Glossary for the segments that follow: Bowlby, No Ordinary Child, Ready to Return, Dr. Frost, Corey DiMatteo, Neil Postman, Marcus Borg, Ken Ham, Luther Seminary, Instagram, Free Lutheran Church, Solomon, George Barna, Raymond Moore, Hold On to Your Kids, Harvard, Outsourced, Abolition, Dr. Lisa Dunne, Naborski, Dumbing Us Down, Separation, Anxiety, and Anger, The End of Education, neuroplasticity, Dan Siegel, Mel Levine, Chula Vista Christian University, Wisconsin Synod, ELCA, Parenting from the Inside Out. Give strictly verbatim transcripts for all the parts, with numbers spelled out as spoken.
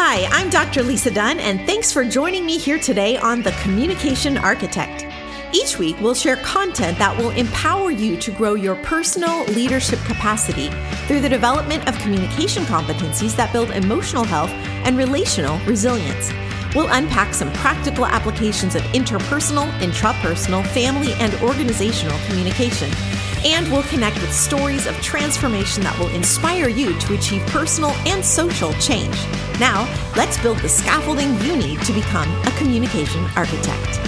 Hi, I'm Doctor Lisa Dunne, and thanks for joining me here today on The Communication Architect. Each week, we'll share content that will empower you to grow your personal leadership capacity through the development of communication competencies that build emotional health and relational resilience. We'll unpack some practical applications of interpersonal, intrapersonal, family, and organizational communication. And we'll connect with stories of transformation that will inspire you to achieve personal and social change. Now, let's build the scaffolding you need to become a communication architect.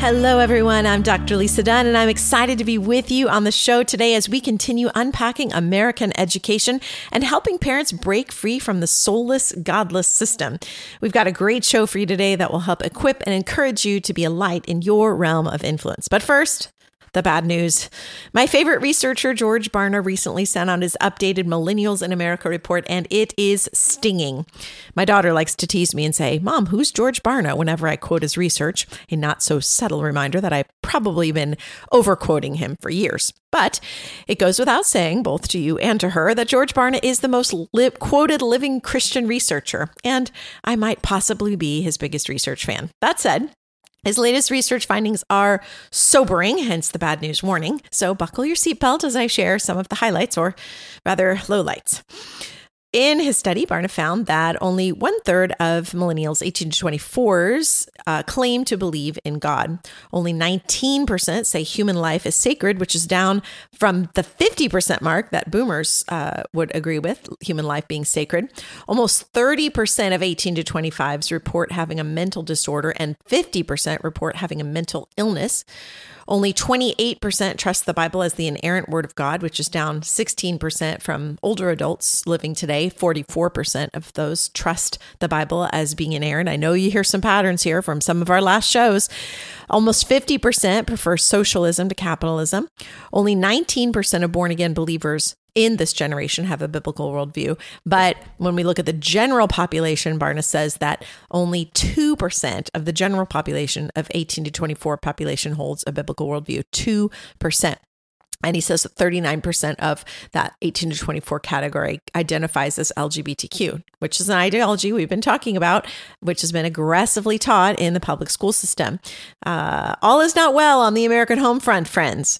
Hello, everyone. I'm Doctor Lisa Dunne, and I'm excited to be with you on the show today as we continue unpacking American education and helping parents break free from the soulless, godless system. We've got a great show for you today that will help equip and encourage you to be a light in your realm of influence. But first, the bad news. My favorite researcher, George Barna, recently sent out his updated Millennials in America report, and it is stinging. My daughter likes to tease me and say, "Mom, who's George Barna?" whenever I quote his research, a not so subtle reminder that I've probably been overquoting him for years. But it goes without saying, both to you and to her, that George Barna is the most li- quoted living Christian researcher, and I might possibly be his biggest research fan. That said, his latest research findings are sobering, hence the bad news warning. So buckle your seatbelt as I share some of the highlights, or rather lowlights. In his study, Barna found that only one third of millennials, eighteen to twenty-fours, uh, claim to believe in God. Only nineteen percent say human life is sacred, which is down from the fifty percent mark that boomers uh, would agree with, human life being sacred. Almost thirty percent of eighteen to twenty-fives report having a mental disorder, and fifty percent report having a mental illness. Only twenty-eight percent trust the Bible as the inerrant word of God, which is down sixteen percent from older adults living today. forty-four percent of those trust the Bible as being inerrant. I know you hear some patterns here from some of our last shows. Almost fifty percent prefer socialism to capitalism. Only nineteen percent of born-again believers in this generation have a biblical worldview. But when we look at the general population, Barna says that only two percent of the general population of eighteen to twenty-four population holds a biblical worldview, two percent. And he says that thirty-nine percent of that eighteen to twenty-four category identifies as L G B T Q, which is an ideology we've been talking about, which has been aggressively taught in the public school system. Uh, all is not well on the American home front, friends.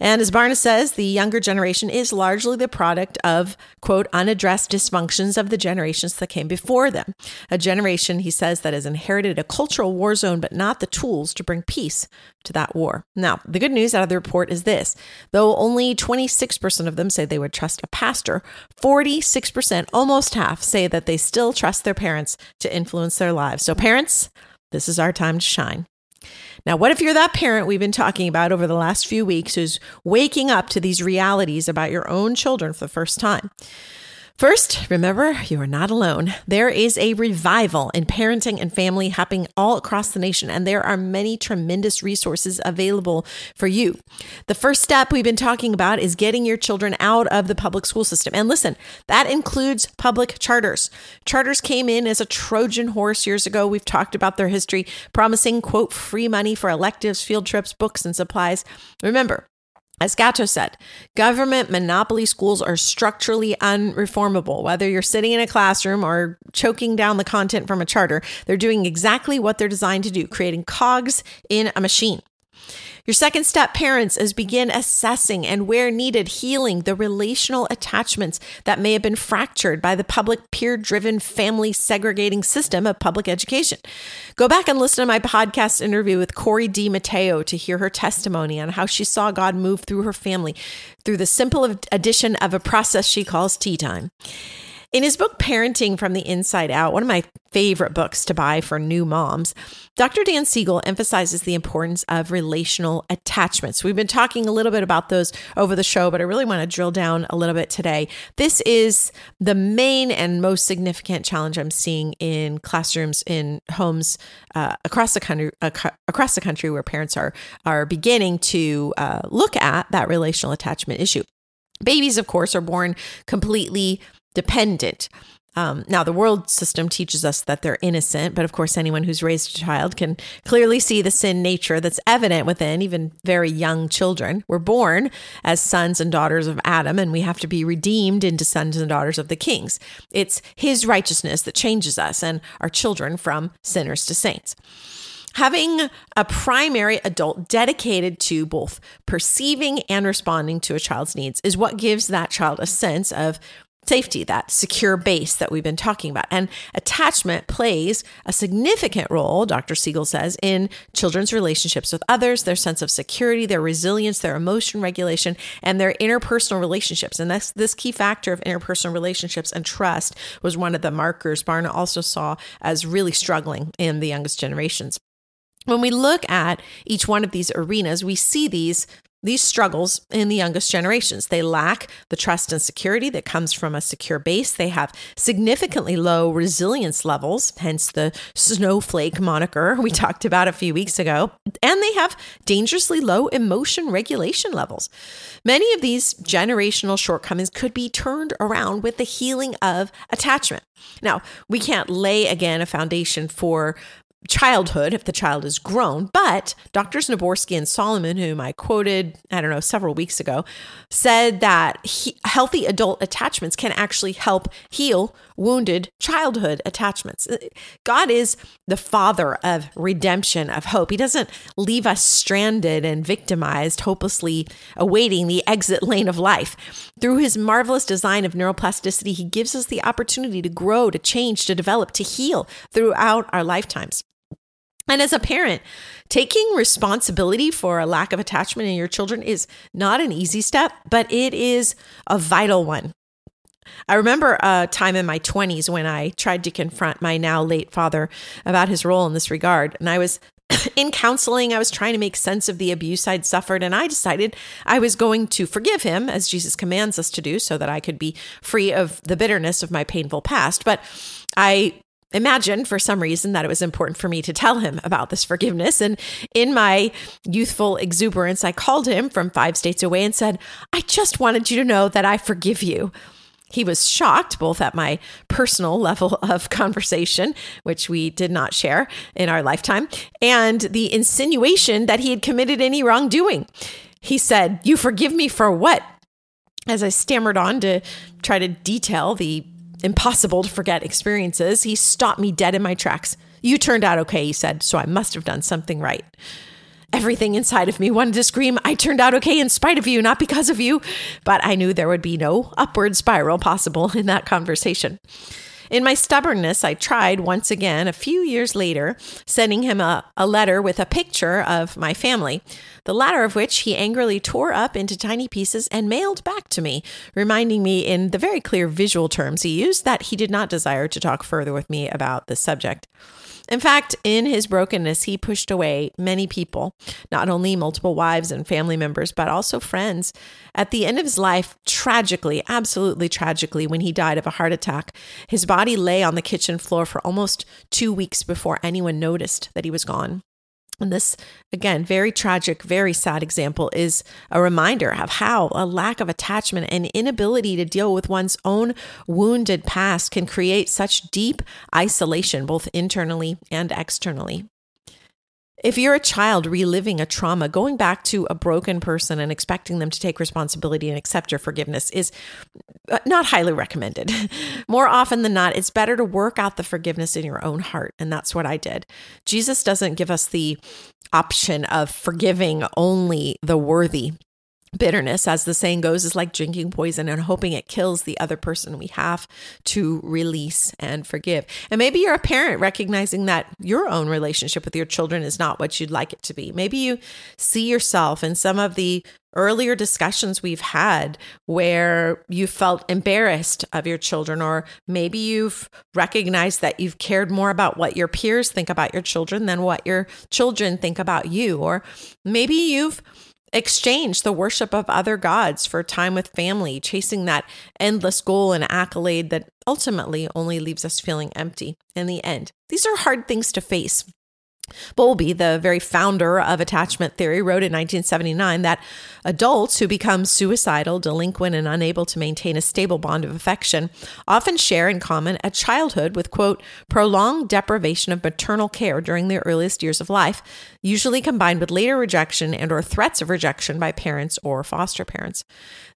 And as Barna says, the younger generation is largely the product of, quote, unaddressed dysfunctions of the generations that came before them. A generation, he says, that has inherited a cultural war zone, but not the tools to bring peace to that war. Now, the good news out of the report is this. Though only twenty-six percent of them say they would trust a pastor, forty-six percent, almost half, say that they still trust their parents to influence their lives. So parents, this is our time to shine. Now, what if you're that parent we've been talking about over the last few weeks who's waking up to these realities about your own children for the first time? First, remember, you are not alone. There is a revival in parenting and family happening all across the nation, and there are many tremendous resources available for you. The first step we've been talking about is getting your children out of the public school system. And listen, that includes public charters. Charters came in as a Trojan horse years ago. We've talked about their history, promising, quote, free money for electives, field trips, books, and supplies. Remember, as Gatto said, government monopoly schools are structurally unreformable. Whether you're sitting in a classroom or choking down the content from a charter, they're doing exactly what they're designed to do, creating cogs in a machine. Your second step, parents, is begin assessing and, where needed, healing the relational attachments that may have been fractured by the public peer-driven family segregating system of public education. Go back and listen to my podcast interview with Corey DiMatteo to hear her testimony on how she saw God move through her family through the simple addition of a process she calls tea time. In his book, Parenting from the Inside Out, one of my favorite books to buy for new moms, Doctor Dan Siegel emphasizes the importance of relational attachments. We've been talking a little bit about those over the show, but I really want to drill down a little bit today. This is the main and most significant challenge I'm seeing in classrooms, in homes uh, across the country, ac- across the country, where parents are are beginning to uh, look at that relational attachment issue. Babies, of course, are born completely dependent. Um, now, the world system teaches us that they're innocent, but of course, anyone who's raised a child can clearly see the sin nature that's evident within even very young children. We're born as sons and daughters of Adam, and we have to be redeemed into sons and daughters of the kings. It's his righteousness that changes us and our children from sinners to saints. Having a primary adult dedicated to both perceiving and responding to a child's needs is what gives that child a sense of safety, that secure base that we've been talking about. And attachment plays a significant role, Doctor Siegel says, in children's relationships with others, their sense of security, their resilience, their emotion regulation, and their interpersonal relationships. And that's this key factor of interpersonal relationships and trust was one of the markers Barna also saw as really struggling in the youngest generations. When we look at each one of these arenas, we see these These struggles in the youngest generations. They lack the trust and security that comes from a secure base. They have significantly low resilience levels, hence the snowflake moniker we talked about a few weeks ago. And they have dangerously low emotion regulation levels. Many of these generational shortcomings could be turned around with the healing of attachment. Now, we can't lay again a foundation for childhood if the child is grown, but Doctors Naborski and Solomon, whom I quoted, I don't know, several weeks ago, said that he, healthy adult attachments can actually help heal wounded childhood attachments. God is the father of redemption, of hope. He doesn't leave us stranded and victimized, hopelessly awaiting the exit lane of life. Through his marvelous design of neuroplasticity, he gives us the opportunity to grow, to change, to develop, to heal throughout our lifetimes. And as a parent, taking responsibility for a lack of attachment in your children is not an easy step, but it is a vital one. I remember a time in my twenties when I tried to confront my now late father about his role in this regard. And I was in counseling, I was trying to make sense of the abuse I'd suffered, and I decided I was going to forgive him, as Jesus commands us to do, so that I could be free of the bitterness of my painful past. But I imagined for some reason that it was important for me to tell him about this forgiveness. And in my youthful exuberance, I called him from five states away and said, "I just wanted you to know that I forgive you." He was shocked both at my personal level of conversation, which we did not share in our lifetime, and the insinuation that he had committed any wrongdoing. He said, "You forgive me for what?" As I stammered on to try to detail the impossible to forget experiences, he stopped me dead in my tracks. "You turned out okay," he said, "so I must have done something right." Everything inside of me wanted to scream, "I turned out okay in spite of you, not because of you." But I knew there would be no upward spiral possible in that conversation. In my stubbornness, I tried once again a few years later, sending him a, a letter with a picture of my family, the latter of which he angrily tore up into tiny pieces and mailed back to me, reminding me in the very clear visual terms he used that he did not desire to talk further with me about the subject. In fact, in his brokenness, he pushed away many people, not only multiple wives and family members, but also friends. At the end of his life, tragically, absolutely tragically, when he died of a heart attack, his body lay on the kitchen floor for almost two weeks before anyone noticed that he was gone. And this, again, very tragic, very sad example is a reminder of how a lack of attachment and inability to deal with one's own wounded past can create such deep isolation, both internally and externally. If you're a child reliving a trauma, going back to a broken person and expecting them to take responsibility and accept your forgiveness is not highly recommended. More often than not, it's better to work out the forgiveness in your own heart. And that's what I did. Jesus doesn't give us the option of forgiving only the worthy. Bitterness, as the saying goes, is like drinking poison and hoping it kills the other person. We have to release and forgive. And maybe you're a parent recognizing that your own relationship with your children is not what you'd like it to be. Maybe you see yourself in some of the earlier discussions we've had where you felt embarrassed of your children, or maybe you've recognized that you've cared more about what your peers think about your children than what your children think about you. Or maybe you've exchange the worship of other gods for time with family, chasing that endless goal and accolade that ultimately only leaves us feeling empty in the end. These are hard things to face. Bowlby, the very founder of attachment theory, wrote in nineteen seventy-nine that adults who become suicidal, delinquent, and unable to maintain a stable bond of affection often share in common a childhood with, quote, prolonged deprivation of maternal care during their earliest years of life, usually combined with later rejection and or threats of rejection by parents or foster parents.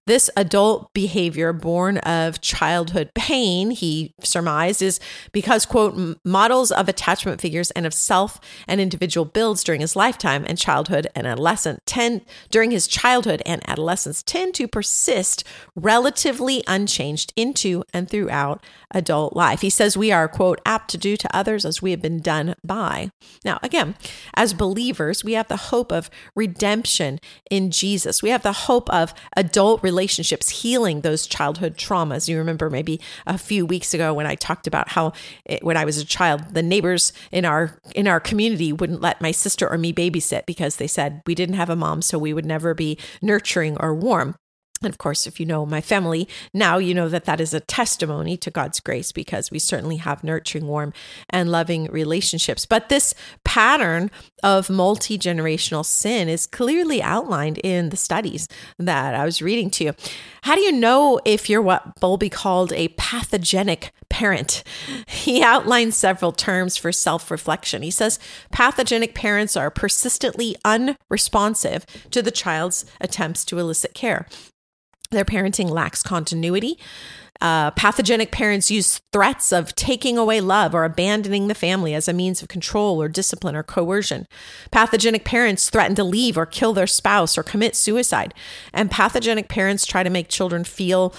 This adult behavior born of childhood pain, he surmised, is because, quote, models of attachment figures and of self an individual builds during his lifetime and childhood and adolescence tend during his childhood and adolescence tend to persist relatively unchanged into and throughout adult life. He says we are, quote, apt to do to others as we have been done by. Now, again, as believers, we have the hope of redemption in Jesus. We have the hope of adult relationships healing those childhood traumas. You remember maybe a few weeks ago when I talked about how it, when I was a child, the neighbors in our in our community wouldn't let my sister or me babysit because they said we didn't have a mom, so we would never be nurturing or warm. And of course, if you know my family now, you know that that is a testimony to God's grace because we certainly have nurturing, warm, and loving relationships. But this pattern of multi-generational sin is clearly outlined in the studies that I was reading to you. How do you know if you're what Bowlby called a pathogenic parent? He outlines several terms for self-reflection. He says pathogenic parents are persistently unresponsive to the child's attempts to elicit care. Their parenting lacks continuity. Uh, pathogenic parents use threats of taking away love or abandoning the family as a means of control or discipline or coercion. Pathogenic parents threaten to leave or kill their spouse or commit suicide. And pathogenic parents try to make children feel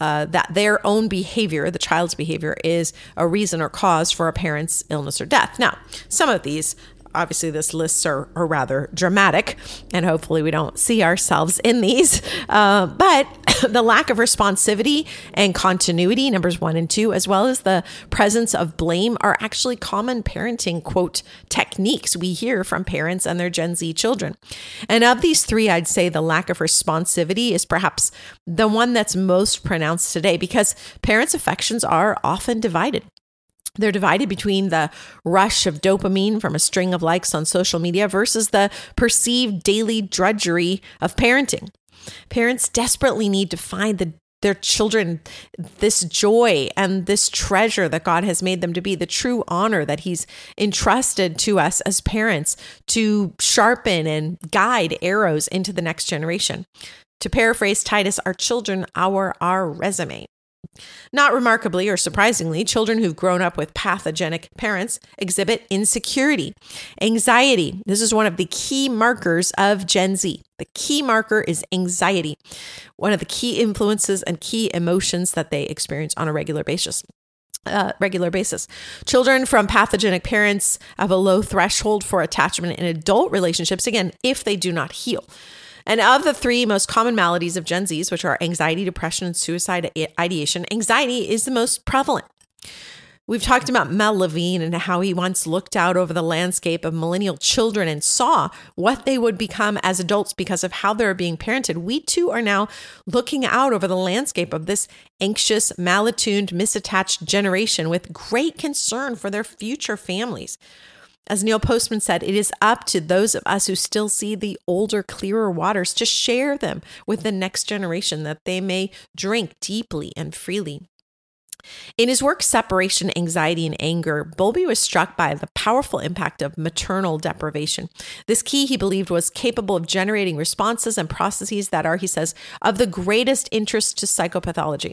uh, that their own behavior, the child's behavior, is a reason or cause for a parent's illness or death. Now, some of these Obviously, this lists are, are rather dramatic, and hopefully we don't see ourselves in these. Uh, but the lack of responsivity and continuity, numbers one and two, as well as the presence of blame are actually common parenting, quote, techniques we hear from parents and their Gen Z children. And of these three, I'd say the lack of responsivity is perhaps the one that's most pronounced today because parents' affections are often divided. They're divided between the rush of dopamine from a string of likes on social media versus the perceived daily drudgery of parenting. Parents desperately need to find the their children this joy and this treasure that God has made them to be, the true honor that he's entrusted to us as parents to sharpen and guide arrows into the next generation. To paraphrase Titus, our children are our resume. Not remarkably or surprisingly, children who've grown up with pathogenic parents exhibit insecurity, anxiety. This is one of the key markers of Gen Z. The key marker is anxiety, one of the key influences and key emotions that they experience on a regular basis. Uh, regular basis. Children from pathogenic parents have a low threshold for attachment in adult relationships, again, if they do not heal. And of the three most common maladies of Gen Zs, which are anxiety, depression, and suicide ideation, anxiety is the most prevalent. We've talked about Mel Levine and how he once looked out over the landscape of millennial children and saw what they would become as adults because of how they're being parented. We too are now looking out over the landscape of this anxious, malattuned, misattached generation with great concern for their future families. As Neil Postman said, it is up to those of us who still see the older, clearer waters to share them with the next generation that they may drink deeply and freely. In his work, Separation, Anxiety, and Anger, Bowlby was struck by the powerful impact of maternal deprivation. This key, he believed, was capable of generating responses and processes that are, he says, of the greatest interest to psychopathology.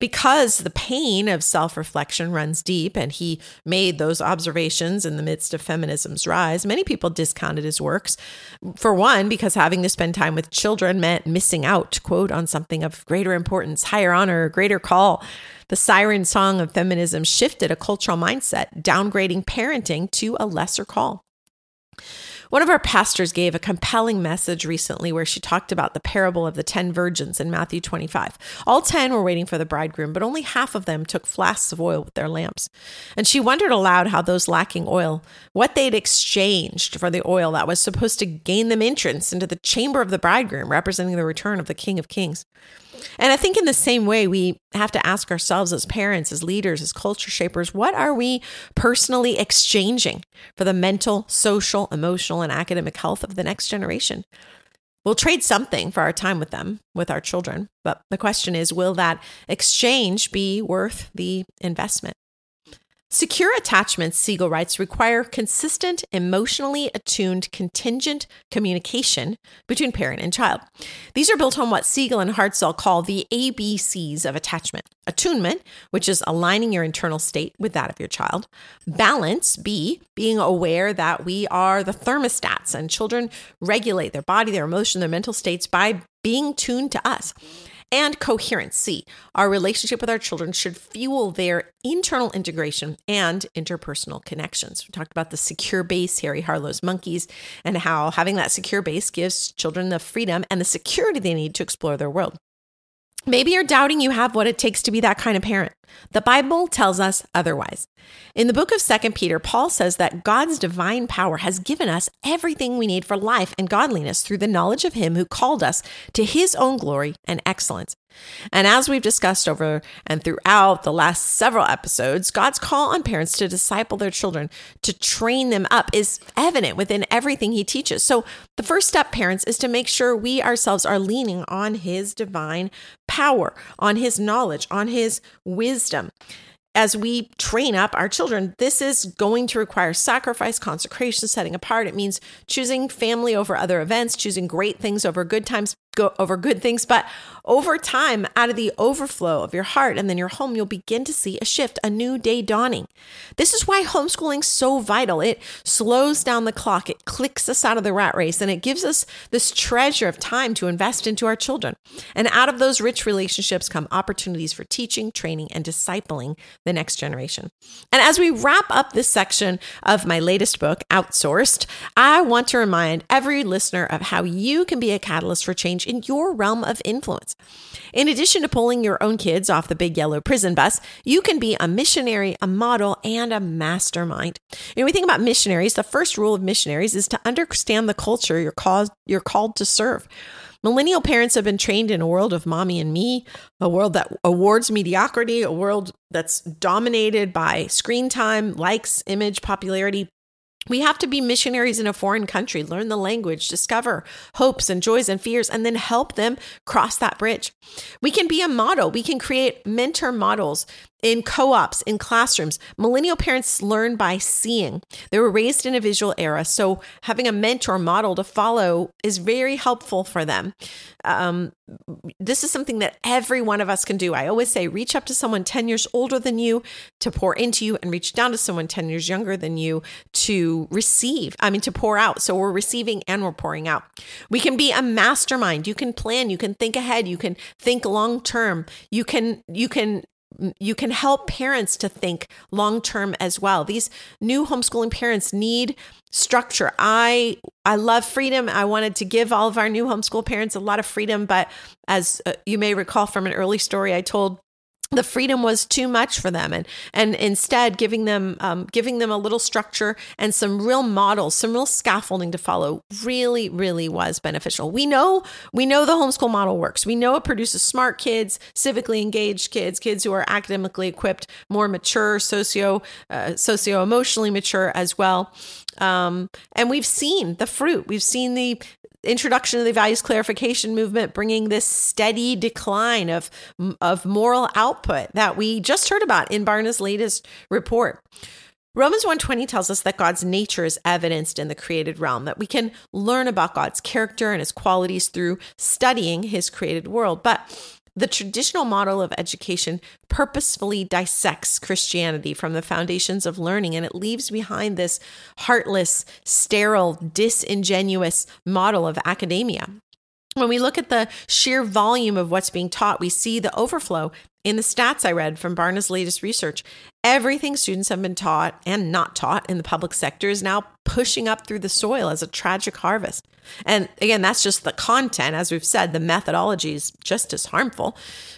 Because the pain of self-reflection runs deep, and he made those observations in the midst of feminism's rise, many people discounted his works. For one, because having to spend time with children meant missing out, quote, on something of greater importance, higher honor, greater call. The siren song of feminism shifted a cultural mindset, downgrading parenting to a lesser call. One of our pastors gave a compelling message recently where she talked about the parable of the ten virgins in Matthew twenty-five. All ten were waiting for the bridegroom, but only half of them took flasks of oil with their lamps. And she wondered aloud how those lacking oil, what they'd exchanged for the oil that was supposed to gain them entrance into the chamber of the bridegroom, representing the return of the King of Kings. And I think in the same way, we have to ask ourselves as parents, as leaders, as culture shapers, what are we personally exchanging for the mental, social, emotional, and academic health of the next generation? We'll trade something for our time with them, with our children. But the question is, will that exchange be worth the investment? Secure attachments, Siegel writes, require consistent, emotionally attuned, contingent communication between parent and child. These are built on what Siegel and Hartzell call the A B Cs of attachment. Attunement, which is aligning your internal state with that of your child. Balance, B, being aware that we are the thermostats and children regulate their body, their emotion, their mental states by being tuned to us. And coherency. Our relationship with our children should fuel their internal integration and interpersonal connections. We talked about the secure base, Harry Harlow's Monkeys, and how having that secure base gives children the freedom and the security they need to explore their world. Maybe you're doubting you have what it takes to be that kind of parent. The Bible tells us otherwise. In the book of Second Peter, Paul says that God's divine power has given us everything we need for life and godliness through the knowledge of him who called us to his own glory and excellence. And as we've discussed over and throughout the last several episodes, God's call on parents to disciple their children, to train them up, is evident within everything he teaches. So the first step, parents, is to make sure we ourselves are leaning on his divine power, on his knowledge, on his wisdom. As we train up our children, this is going to require sacrifice, consecration, setting apart. It means choosing family over other events, choosing great things over good times, go over good things. But over time, out of the overflow of your heart and then your home, you'll begin to see a shift, a new day dawning. This is why homeschooling is so vital. It slows down the clock. It clicks us out of the rat race, and it gives us this treasure of time to invest into our children. And out of those rich relationships come opportunities for teaching, training, and discipling the next generation. And as we wrap up this section of my latest book, Outsourced, I want to remind every listener of how you can be a catalyst for change in your realm of influence. In addition to pulling your own kids off the big yellow prison bus, you can be a missionary, a model, and a mastermind. When we think about missionaries, the first rule of missionaries is to understand the culture you're called, you're called to serve. Millennial parents have been trained in a world of mommy and me, a world that awards mediocrity, a world that's dominated by screen time, likes, image, popularity. We have to be missionaries in a foreign country, learn the language, discover hopes and joys and fears, and then help them cross that bridge. We can be a model. We can create mentor models in co-ops, in classrooms. Millennial parents learn by seeing. They were raised in a visual era, so having a mentor model to follow is very helpful for them. Um, this is something that every one of us can do. I always say, reach up to someone ten years older than you to pour into you, and reach down to someone ten years younger than you to receive, I mean, to pour out. So we're receiving and we're pouring out. We can be a mastermind. You can plan, you can think ahead, you can think long-term, you can, you can, You can help parents to think long-term as well. These new homeschooling parents need structure. I I love freedom. I wanted to give all of our new homeschool parents a lot of freedom, but as you may recall from an early story I told, the freedom was too much for them, and and instead giving them um, giving them a little structure and some real models, some real scaffolding to follow, really, really was beneficial. We know we know the homeschool model works. We know it produces smart kids, civically engaged kids, kids who are academically equipped, more mature, socio uh, socio emotionally mature as well. Um, and we've seen the fruit. We've seen the introduction of the Values Clarification Movement, bringing this steady decline of, of moral output that we just heard about in Barna's latest report. Romans one twenty tells us that God's nature is evidenced in the created realm, that we can learn about God's character and his qualities through studying his created world. But the traditional model of education purposefully dissects Christianity from the foundations of learning, and it leaves behind this heartless, sterile, disingenuous model of academia. When we look at the sheer volume of what's being taught, we see the overflow in the stats I read from Barna's latest research. Everything students have been taught and not taught in the public sector is now pushing up through the soil as a tragic harvest. And again, that's just the content. As we've said, the methodology is just as harmful.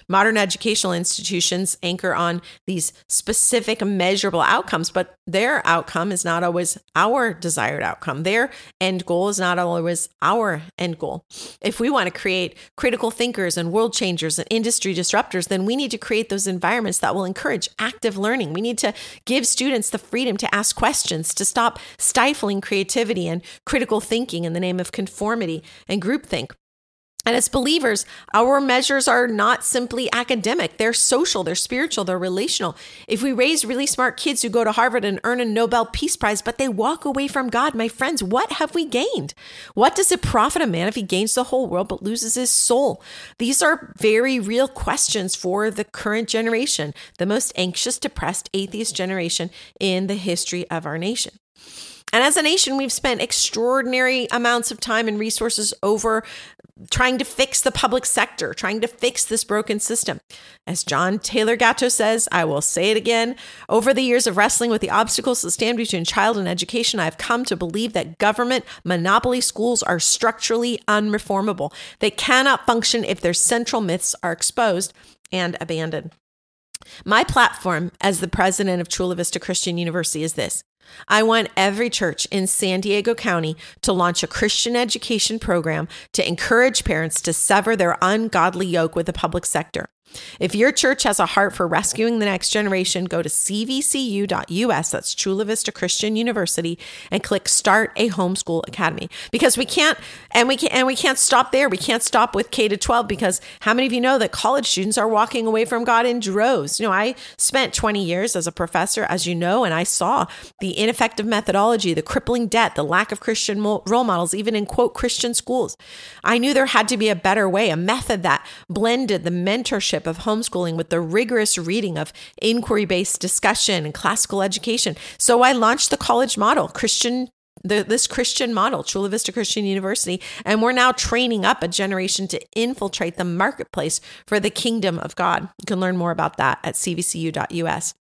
Modern educational institutions anchor on these specific measurable outcomes, but their outcome is not always our desired outcome. Their end goal is not always our end goal. If we want to create critical thinkers and world changers and industry disruptors, then we need to create those environments that will encourage active learning. We need to give students the freedom to ask questions, to stop stifling creativity and critical thinking in the name of conformity and groupthink. And as believers, our measures are not simply academic. They're social, they're spiritual, they're relational. If we raise really smart kids who go to Harvard and earn a Nobel Peace Prize, but they walk away from God, my friends, what have we gained? What does it profit a man if he gains the whole world but loses his soul? These are very real questions for the current generation, the most anxious, depressed, atheist generation in the history of our nation. And as a nation, we've spent extraordinary amounts of time and resources over trying to fix the public sector, trying to fix this broken system. As John Taylor Gatto says, I will say it again, over the years of wrestling with the obstacles that stand between child and education, I've come to believe that government monopoly schools are structurally unreformable. They cannot function if their central myths are exposed and abandoned. My platform as the president of Chula Vista Christian University is this. I want every church in San Diego County to launch a Christian education program to encourage parents to sever their ungodly yoke with the public sector. If your church has a heart for rescuing the next generation, go to c v c u dot u s, that's Chula Vista Christian University, and click Start a Homeschool Academy. Because we can't, and we can't, and we can't stop there. We can't stop with K to twelve, because how many of you know that college students are walking away from God in droves? You know, I spent twenty years as a professor, as you know, and I saw the ineffective methodology, the crippling debt, the lack of Christian role models, even in quote Christian schools. I knew there had to be a better way, a method that blended the mentorship of homeschooling with the rigorous reading of inquiry-based discussion and classical education. So I launched the college model, Christian, the, this Christian model, Chula Vista Christian University, and we're now training up a generation to infiltrate the marketplace for the kingdom of God. You can learn more about that at c v c u dot u s.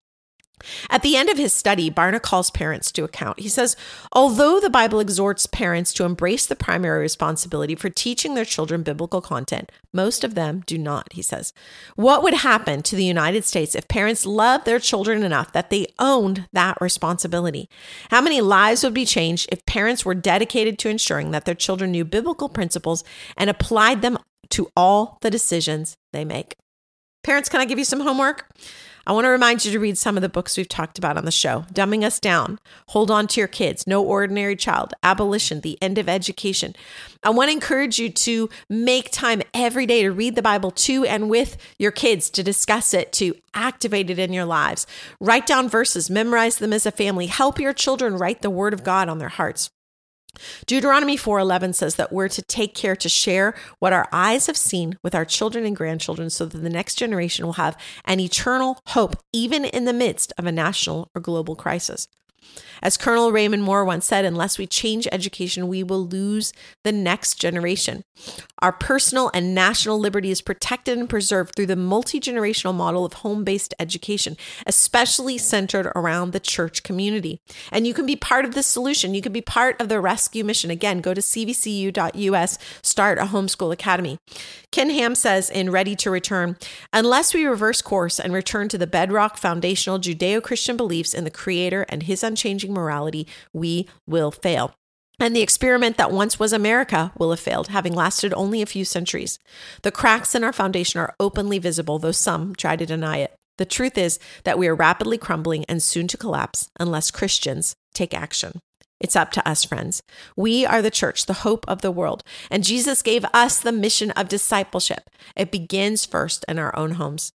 At the end of his study, Barna calls parents to account. He says, although the Bible exhorts parents to embrace the primary responsibility for teaching their children biblical content, most of them do not, he says. What would happen to the United States if parents loved their children enough that they owned that responsibility? How many lives would be changed if parents were dedicated to ensuring that their children knew biblical principles and applied them to all the decisions they make? Parents, can I give you some homework? I want to remind you to read some of the books we've talked about on the show. Dumbing Us Down, Hold On to Your Kids, No Ordinary Child, Abolition, The End of Education. I want to encourage you to make time every day to read the Bible to and with your kids, to discuss it, to activate it in your lives. Write down verses, memorize them as a family. Help your children write the Word of God on their hearts. Deuteronomy four eleven says that we're to take care to share what our eyes have seen with our children and grandchildren so that the next generation will have an eternal hope, even in the midst of a national or global crisis. As Colonel Raymond Moore once said, unless we change education, we will lose the next generation. Our personal and national liberty is protected and preserved through the multi-generational model of home-based education, especially centered around the church community. And you can be part of this solution. You can be part of the rescue mission. Again, go to c v c u dot u s, start a homeschool academy. Ken Ham says in Ready to Return, unless we reverse course and return to the bedrock foundational Judeo-Christian beliefs in the Creator and his unchanging morality, we will fail. And the experiment that once was America will have failed, having lasted only a few centuries. The cracks in our foundation are openly visible, though some try to deny it. The truth is that we are rapidly crumbling and soon to collapse unless Christians take action. It's up to us, friends. We are the church, the hope of the world, and Jesus gave us the mission of discipleship. It begins first in our own homes.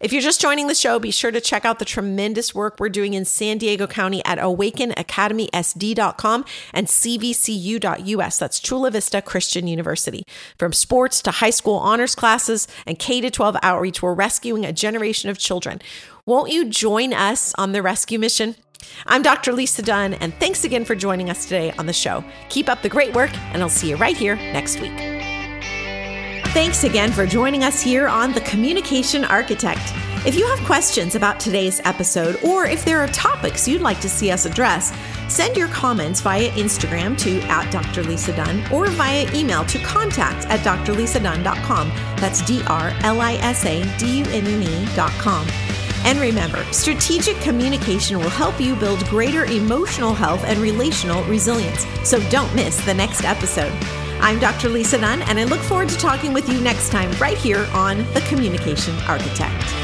If you're just joining the show, be sure to check out the tremendous work we're doing in San Diego County at awaken academy s d dot com and c v c u dot u s. That's Chula Vista Christian University. From sports to high school honors classes and K to twelve outreach, we're rescuing a generation of children. Won't you join us on the rescue mission? I'm Doctor Lisa Dunne, and thanks again for joining us today on the show. Keep up the great work, and I'll see you right here next week. Thanks again for joining us here on The Communication Architect. If you have questions about today's episode, or if there are topics you'd like to see us address, Send your comments via Instagram to at Doctor Lisa Dunne or via email to contact at d r lisa dunne dot com. That's D R L I S A D U N N E dot com. And remember, strategic communication will help you build greater emotional health and relational resilience. So don't miss the next episode. I'm Doctor Lisa Dunne, and I look forward to talking with you next time right here on The Communication Architect.